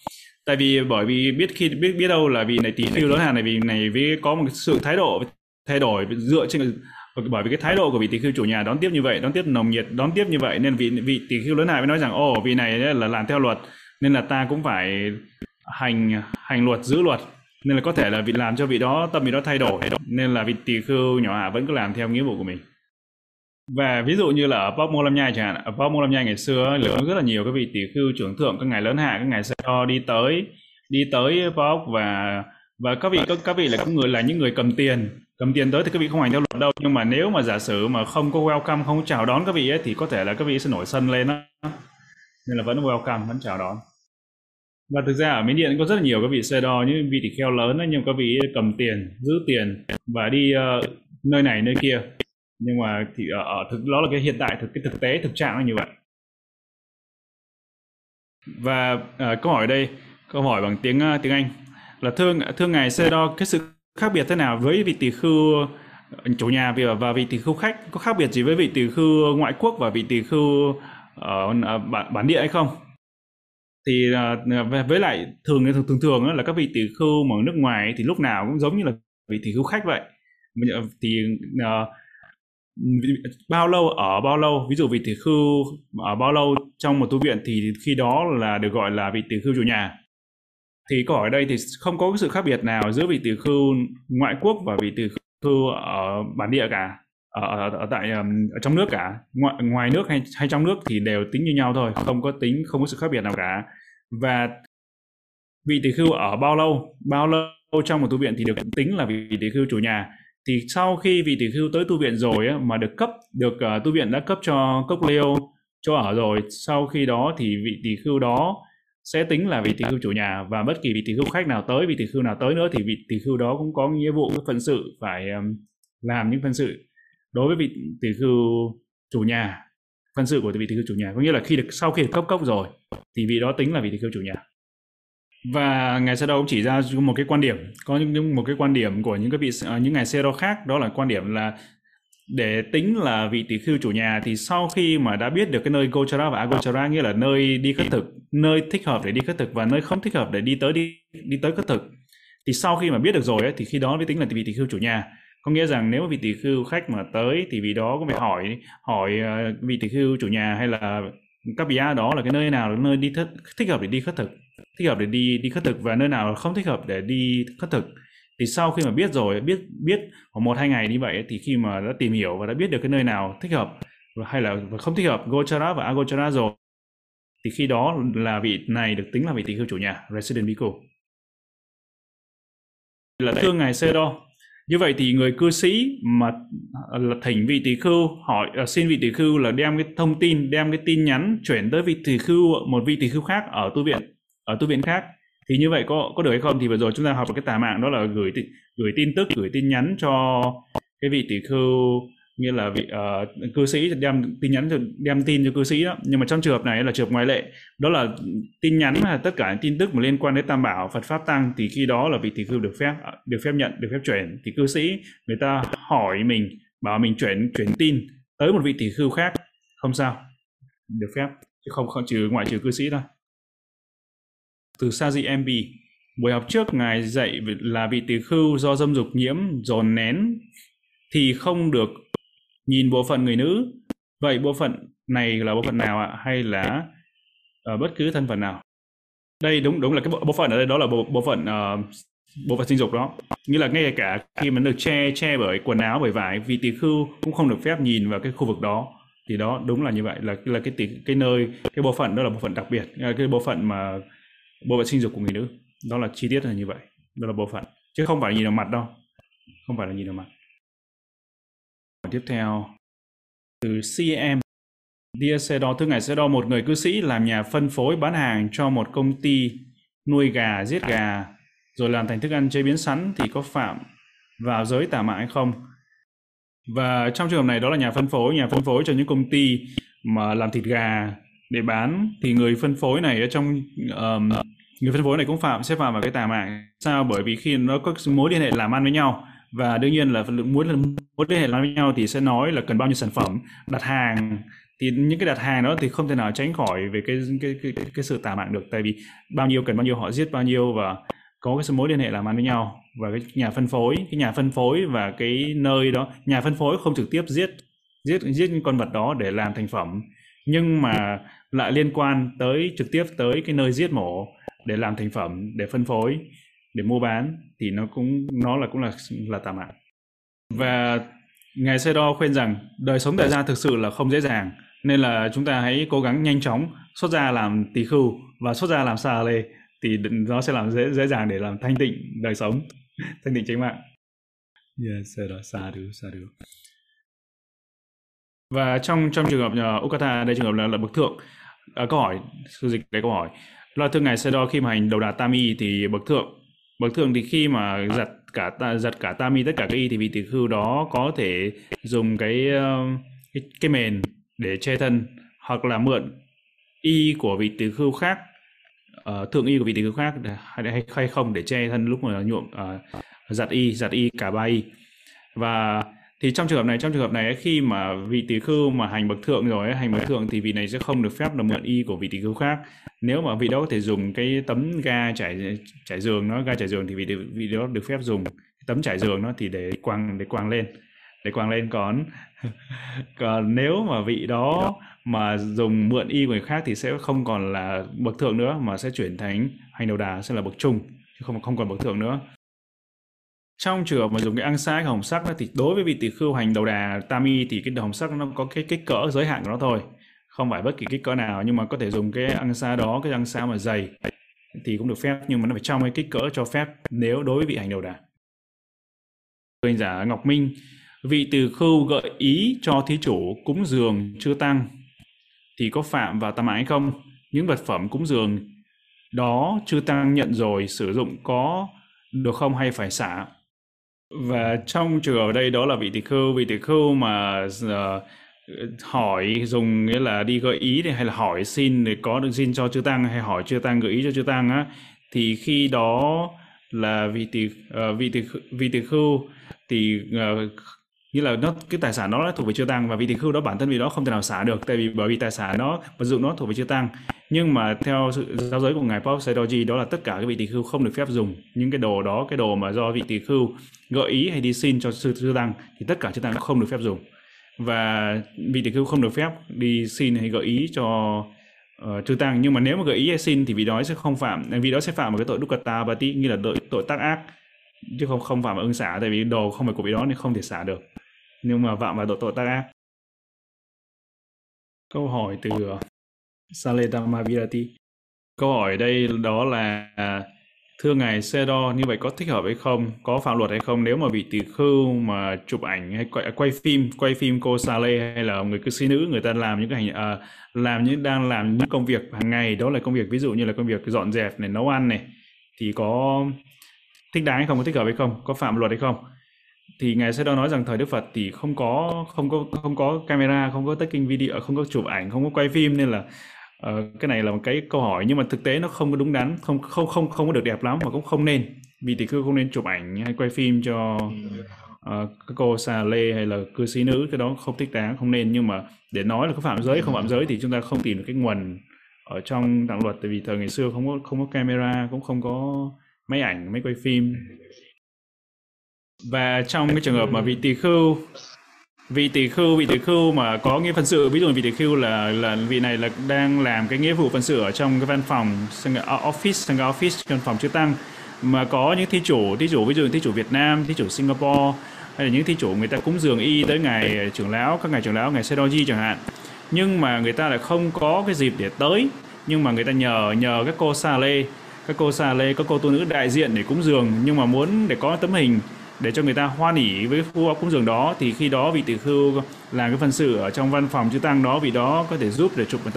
tại vì bởi vì biết đâu là vị này tỷ khưu lớn hạ này, vị này với có một sự thái độ thay đổi dựa trên, bởi vì cái thái độ của vị tỷ khưu chủ nhà đón tiếp như vậy, đón tiếp nồng nhiệt, đón tiếp như vậy, nên vị tỷ khưu lớn hạ mới nói rằng ồ, vị này là làm theo luật nên là ta cũng phải hành luật, giữ luật, nên là có thể là vị làm cho vị đó tâm vị đó thay đổi, nên là vị tỷ khưu nhỏ hạ vẫn cứ làm theo nghĩa vụ của mình. Và ví dụ như là ở Pop Mô Lam Nhai chẳng hạn, ở Pop Mô Lam Nhai ngày xưa có rất là nhiều các vị tỷ khưu trưởng thượng, các ngài lớn hạ, các ngài Seo đi tới Pop, và các vị là cũng những người cầm tiền tới, thì các vị không hành theo luật đâu, nhưng mà nếu mà giả sử mà không có welcome, không có chào đón các vị ấy, thì có thể là các vị sẽ nổi sân lên đó. Nên là vẫn welcome, vẫn chào đón. Và thực ra ở Miến Điện có rất là nhiều các vị Seo đo, những vị tỷ kheo lớn ấy, nhưng các vị cầm tiền, giữ tiền và đi nơi này nơi kia. Nhưng mà thì ở thực đó là cái hiện tại, cái thực tế thực trạng là như vậy. Và câu hỏi đây, câu hỏi bằng tiếng Anh là thưa ngài Sê Đo, cái sự khác biệt thế nào với vị tỷ khưu chủ nhà và vị tỷ khưu khách, có khác biệt gì với vị tỷ khưu ngoại quốc và vị tỷ khưu bản địa hay không? Thì với lại thường là các vị tỷ khưu mà ở nước ngoài thì lúc nào cũng giống như là vị tỷ khưu khách vậy, thì bao lâu, ví dụ vị tỷ khưu ở bao lâu trong một tu viện thì khi đó là được gọi là vị tỷ khưu chủ nhà. Thì câu hỏi đây thì không có sự khác biệt nào giữa vị tỷ khưu ngoại quốc và vị tỷ khưu ở bản địa cả, ở trong nước cả, ngoài nước hay trong nước thì đều tính như nhau thôi, không có sự khác biệt nào cả. Và vị tỷ khưu ở bao lâu trong một tu viện thì được tính là vị tỷ khưu chủ nhà. Thì sau khi vị tỷ khưu tới tu viện rồi mà được tu viện đã cấp cho cốc liêu chỗ ở rồi, sau khi đó thì vị tỳ khưu đó sẽ tính là vị tỳ khưu chủ nhà, và bất kỳ vị tỳ khưu khách nào tới, vị tỳ khưu nào tới nữa thì vị tỳ khưu đó cũng có nghĩa vụ với phận sự phải làm những phận sự đối với vị tỳ khưu chủ nhà, phận sự của vị tỳ khưu chủ nhà, có nghĩa là sau khi được cấp cốc rồi thì vị đó tính là vị tỳ khưu chủ nhà. Và ngài Sa Đô cũng chỉ ra một cái quan điểm, có một cái quan điểm của những ngài Sa Đô khác, đó là quan điểm là để tính là vị tỳ khưu chủ nhà thì sau khi mà đã biết được cái nơi Gochara và Agochara, nghĩa là nơi đi khất thực, nơi thích hợp để đi khất thực và nơi không thích hợp để đi tới khất thực, thì sau khi mà biết được rồi ấy, thì khi đó mới tính là vị tỳ khưu chủ nhà. Có nghĩa rằng nếu vị tỳ khưu khách mà tới thì vị đó cũng phải hỏi vị tỳ khưu chủ nhà hay là các vị á đó là cái nơi nào là nơi đi thích hợp để đi khất thực, thích hợp để đi khất thực, và nơi nào không thích hợp để đi khất thực. Thì sau khi mà biết rồi, biết khoảng 1-2 ngày như vậy, thì khi mà đã tìm hiểu và đã biết được cái nơi nào thích hợp hay là không thích hợp Gochara và Agochara rồi, thì khi đó là vị này được tính là vị tỳ khưu chủ nhà, resident bhikkhu. Là thưa ngài Sa Đô, như vậy thì người cư sĩ mà thỉnh vị tỳ khưu xin vị tỳ khưu là đem cái tin nhắn chuyển tới vị tỳ khưu, một vị tỳ khưu khác ở tu viện khác, thì như vậy có được hay không? Thì vừa rồi chúng ta học một cái tà mạng, đó là gửi tin nhắn cho cái vị tỳ khưu, nghĩa là vị cư sĩ đem tin cho cư sĩ đó. Nhưng mà trong trường hợp này là trường hợp ngoại lệ, đó là tin nhắn hay tất cả tin tức mà liên quan đến Tam Bảo, Phật Pháp, Tăng, thì khi đó là vị tỳ khưu được phép nhận, được phép chuyển. Thì cư sĩ người ta hỏi mình, bảo mình chuyển tin tới một vị tỳ khưu khác, không sao, được phép, chứ không ngoại trừ cư sĩ thôi. Từ Saji MB, buổi học trước ngài dạy là vị tỳ khưu do dâm dục nhiễm dồn nén thì không được nhìn bộ phận người nữ. Vậy bộ phận này là bộ phận nào ạ? Hay là ở bất cứ thân phận nào? Đây đúng là cái bộ phận ở đây, đó là bộ phận sinh dục đó. Nghĩa là ngay cả khi mà được che bởi quần áo, bởi vải, vị tỳ khưu cũng không được phép nhìn vào cái khu vực đó. Thì đó đúng là như vậy, là cái bộ phận đó là bộ phận đặc biệt, cái bộ phận sinh dục của người nữ. Đó là chi tiết là như vậy, đó là bộ phận, chứ không phải nhìn vào mặt đâu, không phải là nhìn vào mặt. Tiếp theo từ CM, Dear Sa Đô, thưa ngài Sa Đô, một người cư sĩ làm nhà phân phối bán hàng cho một công ty nuôi gà, giết gà rồi làm thành thức ăn chế biến sẵn thì có phạm vào giới tà mạng hay không? Và trong trường hợp này, đó là nhà phân phối cho những công ty mà làm thịt gà để bán, thì người phân phối này cũng sẽ phạm vào cái tà mạng. Sao? Bởi vì khi nó có mối liên hệ làm ăn với nhau, và đương nhiên là muốn liên hệ làm với nhau thì sẽ nói là cần bao nhiêu sản phẩm, đặt hàng, thì những cái đặt hàng đó thì không thể nào tránh khỏi về cái sự tà mạng được, tại vì bao nhiêu cần bao nhiêu, họ giết bao nhiêu, và có cái sự mối liên hệ làm ăn với nhau. Và cái nhà phân phối và cái nơi đó, nhà phân phối không trực tiếp giết con vật đó để làm thành phẩm, nhưng mà lại liên quan tới trực tiếp tới cái nơi giết mổ để làm thành phẩm, để phân phối, để mua bán, thì nó cũng là tà mạng. Và ngài Sa Đô khuyên rằng đời sống tại gia thực sự là không dễ dàng, nên là chúng ta hãy cố gắng nhanh chóng xuất gia làm tỳ khưu và xuất gia làm xà lê, thì nó sẽ làm dễ dàng để làm thanh tịnh đời sống, thanh tịnh chánh mạng. Yes, Sa Đô, Sa Đô. Và trong trường hợp Ukata, đây trường hợp là bậc thượng. Câu hỏi, sư dịch đây câu hỏi. Là thưa ngài Sa Đô, khi mà hành đầu đà tam y thì bậc thượng thì khi mà giặt cả tam y tất cả các y, thì vị tỳ khưu đó có thể dùng cái mền để che thân, hoặc là mượn y của vị tỳ khưu khác, thượng y của vị tỳ khưu khác hay không để che thân lúc mà nhuộm giặt y cả ba y. Và thì trong trường hợp này khi mà vị tỳ khưu mà hành bậc thượng thì vị này sẽ không được phép là mượn y của vị tỳ khưu khác. Nếu mà vị đó có thể dùng cái tấm ga trải giường thì vị đó được phép dùng tấm trải giường nó thì để quàng lên. Còn nếu mà vị đó mà dùng mượn y của người khác thì sẽ không còn là bậc thượng nữa, mà sẽ chuyển thành hành đầu đà, sẽ là bậc trung, chứ không còn bậc thượng nữa. Trong trường hợp mà dùng cái ăn sai hồng sắc thì đối với vị tỳ khưu hành đầu đà tam y thì cái hồng sắc nó có cái kích cỡ giới hạn của nó thôi, không phải bất kỳ kích cỡ nào, nhưng mà có thể dùng cái ăn sa đó, cái ăn sa mà dày thì cũng được phép, nhưng mà nó phải trong cái kích cỡ cho phép nếu đối với vị hành đầu đà. Hành giả Ngọc Minh, vị tỳ khưu gợi ý cho thí chủ cúng dường chưa tăng thì có phạm vào tam ái hay không? Những vật phẩm cúng dường đó chư tăng nhận rồi sử dụng có được không hay phải xả? Và trong trường ở đây đó là vị tỳ khưu mà hỏi dùng nghĩa là đi gợi ý hay là hỏi xin để có được xin cho chư tăng hay hỏi chư tăng gợi ý cho chư tăng á, thì khi đó là vị tỳ khưu thì như là nó cái tài sản đó thuộc về chư tăng, và vị tỳ khưu đó bản thân vì đó không thể nào xả được, tại vì bởi vì tài sản đó vật dụng nó thuộc về chư tăng. Nhưng mà theo sự giáo giới của ngài Pausanidaji đó là tất cả các vị tỳ khưu không được phép dùng những cái đồ đó, cái đồ mà do vị tỳ khưu gợi ý hay đi xin cho chư tăng thì tất cả chư tăng không được phép dùng, và vị tỳ khưu không được phép đi xin hay gợi ý cho chư tăng. Nhưng mà nếu mà gợi ý hay xin thì vị đó sẽ không phạm, vì đó sẽ phạm vào cái tội dukkata-bati, nghĩa là tội tác ác, chứ không phạm vào ưng xả, tại vì đồ không phải của vị đó nên không thể xả được, nhưng mà phạm vào tội tác ác. Câu hỏi từ Saledama Virati. Câu hỏi đây đó là: thưa ngài Sedo, như vậy có thích hợp hay không, có phạm luật hay không nếu mà vị tỳ khưu mà chụp ảnh hay quay phim cô Sale hay là người cư sĩ nữ, người ta làm những cái hành làm những công việc hàng ngày, đó là công việc ví dụ như là công việc dọn dẹp này, nấu ăn này, thì có thích đáng hay không, có thích hợp hay không, có phạm luật hay không? Thì ngài Sedo nói rằng thời Đức Phật thì không có camera, không có taking video, không có chụp ảnh, không có quay phim, nên là cái này là một cái câu hỏi, nhưng mà thực tế nó không có đúng đắn, không có được đẹp lắm, mà cũng không nên. Vì thì cứ không nên chụp ảnh hay quay phim cho các cô xà lê hay là cư sĩ nữ, cái đó không thích đáng, không nên. Nhưng mà để nói là có phạm giới không phạm giới thì chúng ta không tìm được cái nguồn ở trong đạo luật, tại vì thời ngày xưa không có camera, cũng không có máy ảnh, máy quay phim. Và trong cái trường hợp mà vị tỳ khưu mà có nghĩa phân sự, ví dụ vị tỳ khưu là vị này là đang làm cái nghĩa vụ phân sự ở trong cái văn phòng office, văn phòng chư tăng, mà có những thí chủ ví dụ thí chủ Việt Nam, thí chủ Singapore, hay là những thí chủ người ta cúng dường y tới ngài trưởng lão, các ngài trưởng lão, ngài Sedoji chẳng hạn, nhưng mà người ta lại không có cái dịp để tới, nhưng mà người ta nhờ các cô sa lê, các cô tu nữ đại diện để cúng dường, nhưng mà muốn để có tấm hình để cho người ta hoan hỉ với khu cúng dường đó, thì khi đó vị tỳ khưu làm cái phần sự ở trong văn phòng chư tăng đó, vị đó có thể giúp để chụp một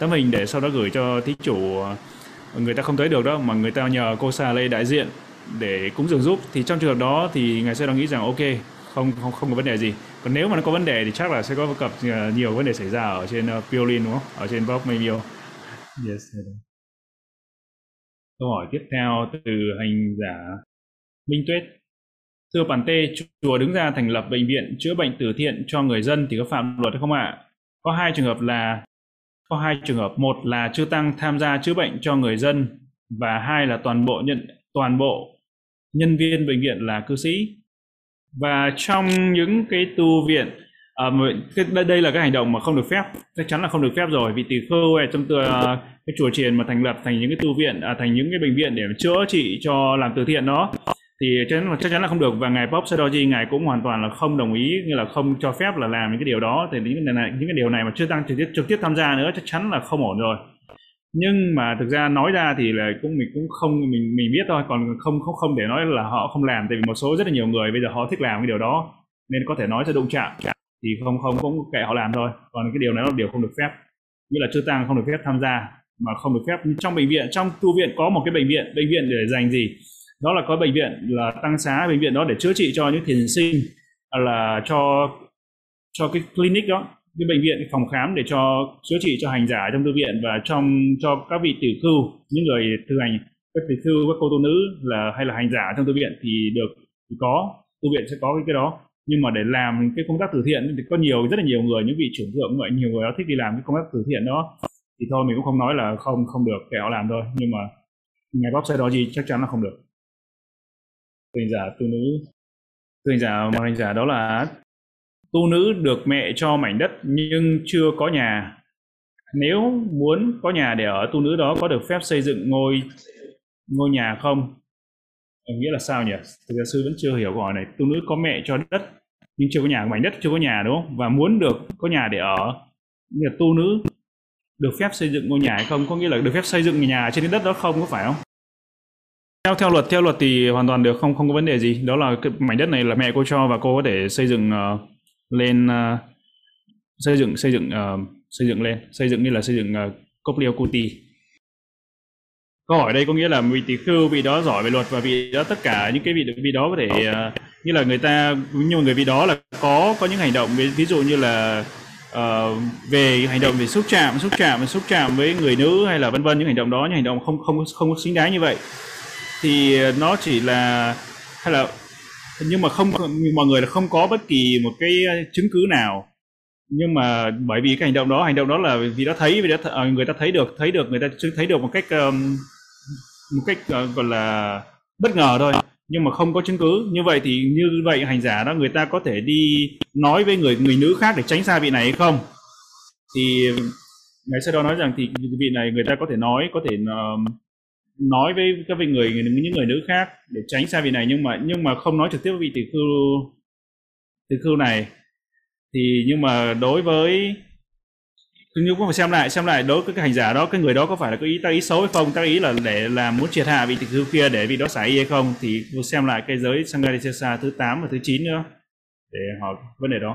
tấm hình để sau đó gửi cho thí chủ người ta không tới được đó, mà người ta nhờ cô xà lê đại diện để cúng dường giúp, thì trong trường hợp đó thì ngài sẽ nghĩ rằng ok, không có vấn đề gì. Còn nếu mà nó có vấn đề thì chắc là sẽ có gặp nhiều vấn đề xảy ra ở trên Piolin, đúng không, ở trên Bob Mayville. Yes. Câu hỏi tiếp theo từ hành giả Minh Tuyết. Thưa Bản Tê, chùa đứng ra thành lập bệnh viện chữa bệnh từ thiện cho người dân thì có phạm luật hay không ạ? Có hai trường hợp là một là chư tăng tham gia chữa bệnh cho người dân, và hai là toàn bộ nhân viên bệnh viện là cư sĩ. Và trong những cái tu viện đây là cái hành động mà không được phép, chắc chắn là không được phép rồi. Vì tỳ khưu trong cái chùa chiền mà thành lập thành những cái tu viện, thành những cái bệnh viện để chữa trị cho làm từ thiện đó, thì chắc chắn là không được. Và ngài Pausanidaji, ngài cũng hoàn toàn là không đồng ý, như là không cho phép là làm những cái điều đó. Thì những cái điều này mà chưa tăng trực tiếp tham gia nữa chắc chắn là không ổn rồi. Nhưng mà thực ra nói ra thì là mình biết thôi, còn không để nói là họ không làm, tại vì một số rất là nhiều người bây giờ họ thích làm cái điều đó, nên có thể nói sẽ đụng chạm thì không cũng kệ họ làm thôi. Còn cái điều này là điều không được phép, như là chư tăng không được phép tham gia, mà không được phép trong bệnh viện. Trong tu viện có một cái bệnh viện để dành gì đó, là có bệnh viện là tăng xá, bệnh viện đó để chữa trị cho những thiền sinh, là cho cái clinic đó, cái bệnh viện phòng khám để cho chữa trị cho hành giả trong tu viện, và cho các vị tỳ khưu, những người thực hành, các tỳ khưu, các cô tu nữ là hay là hành giả trong tu viện thì tu viện sẽ có cái đó. Nhưng mà để làm cái công tác từ thiện thì có rất là nhiều người, những vị trưởng thượng vậy, nhiều người đó thích đi làm cái công tác từ thiện đó, thì thôi mình cũng không nói là không được, kệ họ làm thôi. Nhưng mà ngài Pausanidaji chắc chắn là không được. Hành giả đó là tu nữ được mẹ cho mảnh đất nhưng chưa có nhà. Nếu muốn có nhà để ở, tu nữ đó có được phép xây dựng ngôi nhà không? Nghĩa là sao nhỉ? Thực ra sư vẫn chưa hiểu câu hỏi này. Tu nữ có mẹ cho đất nhưng chưa có nhà, mảnh đất chưa có nhà, đúng không? Và muốn được có nhà để ở, nghĩa là tu nữ được phép xây dựng ngôi nhà hay không? Có nghĩa là được phép xây dựng nhà trên đất đó không, có phải không? Theo luật thì hoàn toàn được, không có vấn đề gì. Đó là cái mảnh đất này là mẹ cô cho, và cô có thể xây dựng xây dựng lên, xây dựng như là xây dựng cốc liêu Kuti. Câu hỏi đây có nghĩa là vị tỷ khưu, vị đó giỏi về luật và vị đó tất cả những cái vị đó có thể như là người ta, nhưng người vị đó là có những hành động, ví dụ như là về hành động về xúc chạm với người nữ hay là vân vân, những hành động đó, những hành động không xứng đáng như vậy thì nó chỉ là hay là, nhưng mà không, mọi người là không có bất kỳ một cái chứng cứ nào, nhưng mà bởi vì cái hành động đó là vì đã thấy, vì đã người ta thấy được người ta thấy được một cách gọi là bất ngờ thôi, nhưng mà không có chứng cứ. Như vậy thì như vậy hành giả đó, người ta có thể đi nói với người nữ khác để tránh xa vị này hay không? Thì ngày sau đó nói rằng thì vị này người ta có thể nói với các vị những người nữ khác để tránh xa vị này, nhưng mà không nói trực tiếp với vị tỷ khưu này. Thì nhưng mà đối với, nhưng cũng phải xem lại đối với cái hành giả đó, cái người đó có phải là có ý tác ý xấu hay không, tác ý là để làm muốn triệt hạ vị tỷ khưu kia để vị đó xả y hay không, thì xem lại cái giới Sangadisesa thứ 8 và thứ 9 nữa để hỏi vấn đề đó.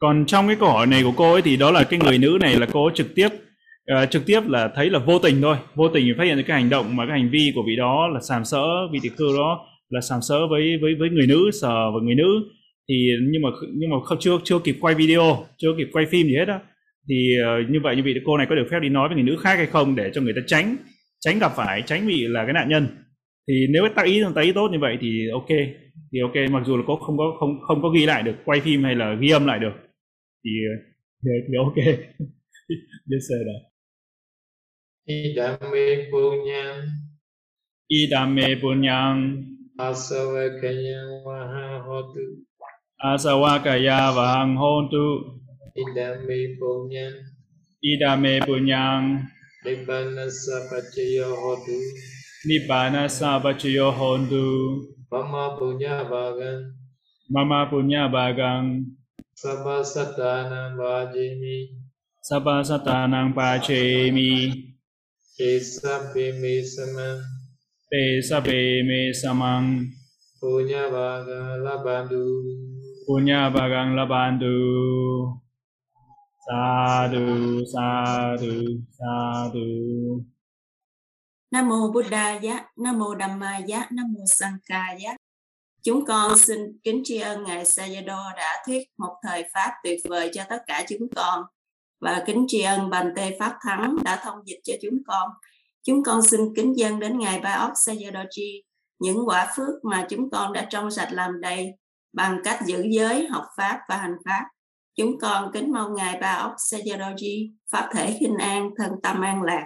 Còn trong cái câu hỏi này của cô ấy thì đó là cái người nữ này là cô trực tiếp là thấy là vô tình thôi, vô tình phát hiện cái hành động mà cái hành vi của vị đó là sàm sỡ, vị tỷ khưu đó là sàm sỡ với người nữ, sờ với người nữ. Thì nhưng mà không, chưa kịp quay video, chưa kịp quay phim gì hết đó. Thì như vậy như vị cô này có được phép đi nói với người nữ khác hay không để cho người ta tránh gặp phải, tránh bị là cái nạn nhân. Thì nếu tác ý tốt như vậy thì ok, mặc dù là cô không có ghi lại được, quay phim hay là ghi âm lại được thì ok. Idame punyam. Idame punyam. Asavakaya vahahotu. Asavakaya vahahotu. Idame punyam. Idame punyam. Nibbana sapachayo hotu. Nibbana sapachayo hotu. Mama punya bhagan. Mama punya bhagan. Sabha satanam bhajimi. Sabha satanam bhajimi. Te sabhimi samam. Te sabhimi samam. Punya bhagan labandu. Punya bhagan labandu. Sadhu, sadhu, sadhu. Nam mô Buddhaya, Nam mô Dhammaya, Nam mô Sanghaya. Chúng con xin kính tri ân ngài Sayadaw đã thuyết một thời pháp tuyệt vời cho tất cả chúng con, và kính tri ân Bành Tê Pháp Thắng đã thông dịch cho chúng con. Chúng con xin kính dâng đến ngài Ba Óc Sayadawji những quả phước mà chúng con đã trong sạch làm đầy bằng cách giữ giới, học pháp và hành pháp. Chúng con kính mong ngài Ba Óc Sayadawji pháp thể khinh an, thân tâm an lạc,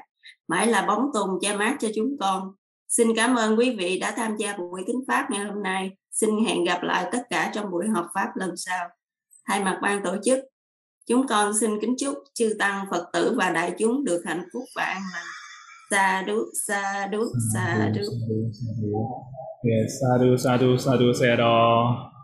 mãi là bóng tùng che mát cho chúng con. Xin cảm ơn quý vị đã tham gia buổi thính pháp ngày hôm nay. Xin hẹn gặp lại tất cả trong buổi học pháp lần sau. Thay mặt ban tổ chức, chúng con xin kính chúc chư tăng, Phật tử và đại chúng được hạnh phúc và an lành. Sadhu, sadhu, sadhu. Sadhu, sadhu, sadhu, sadhu.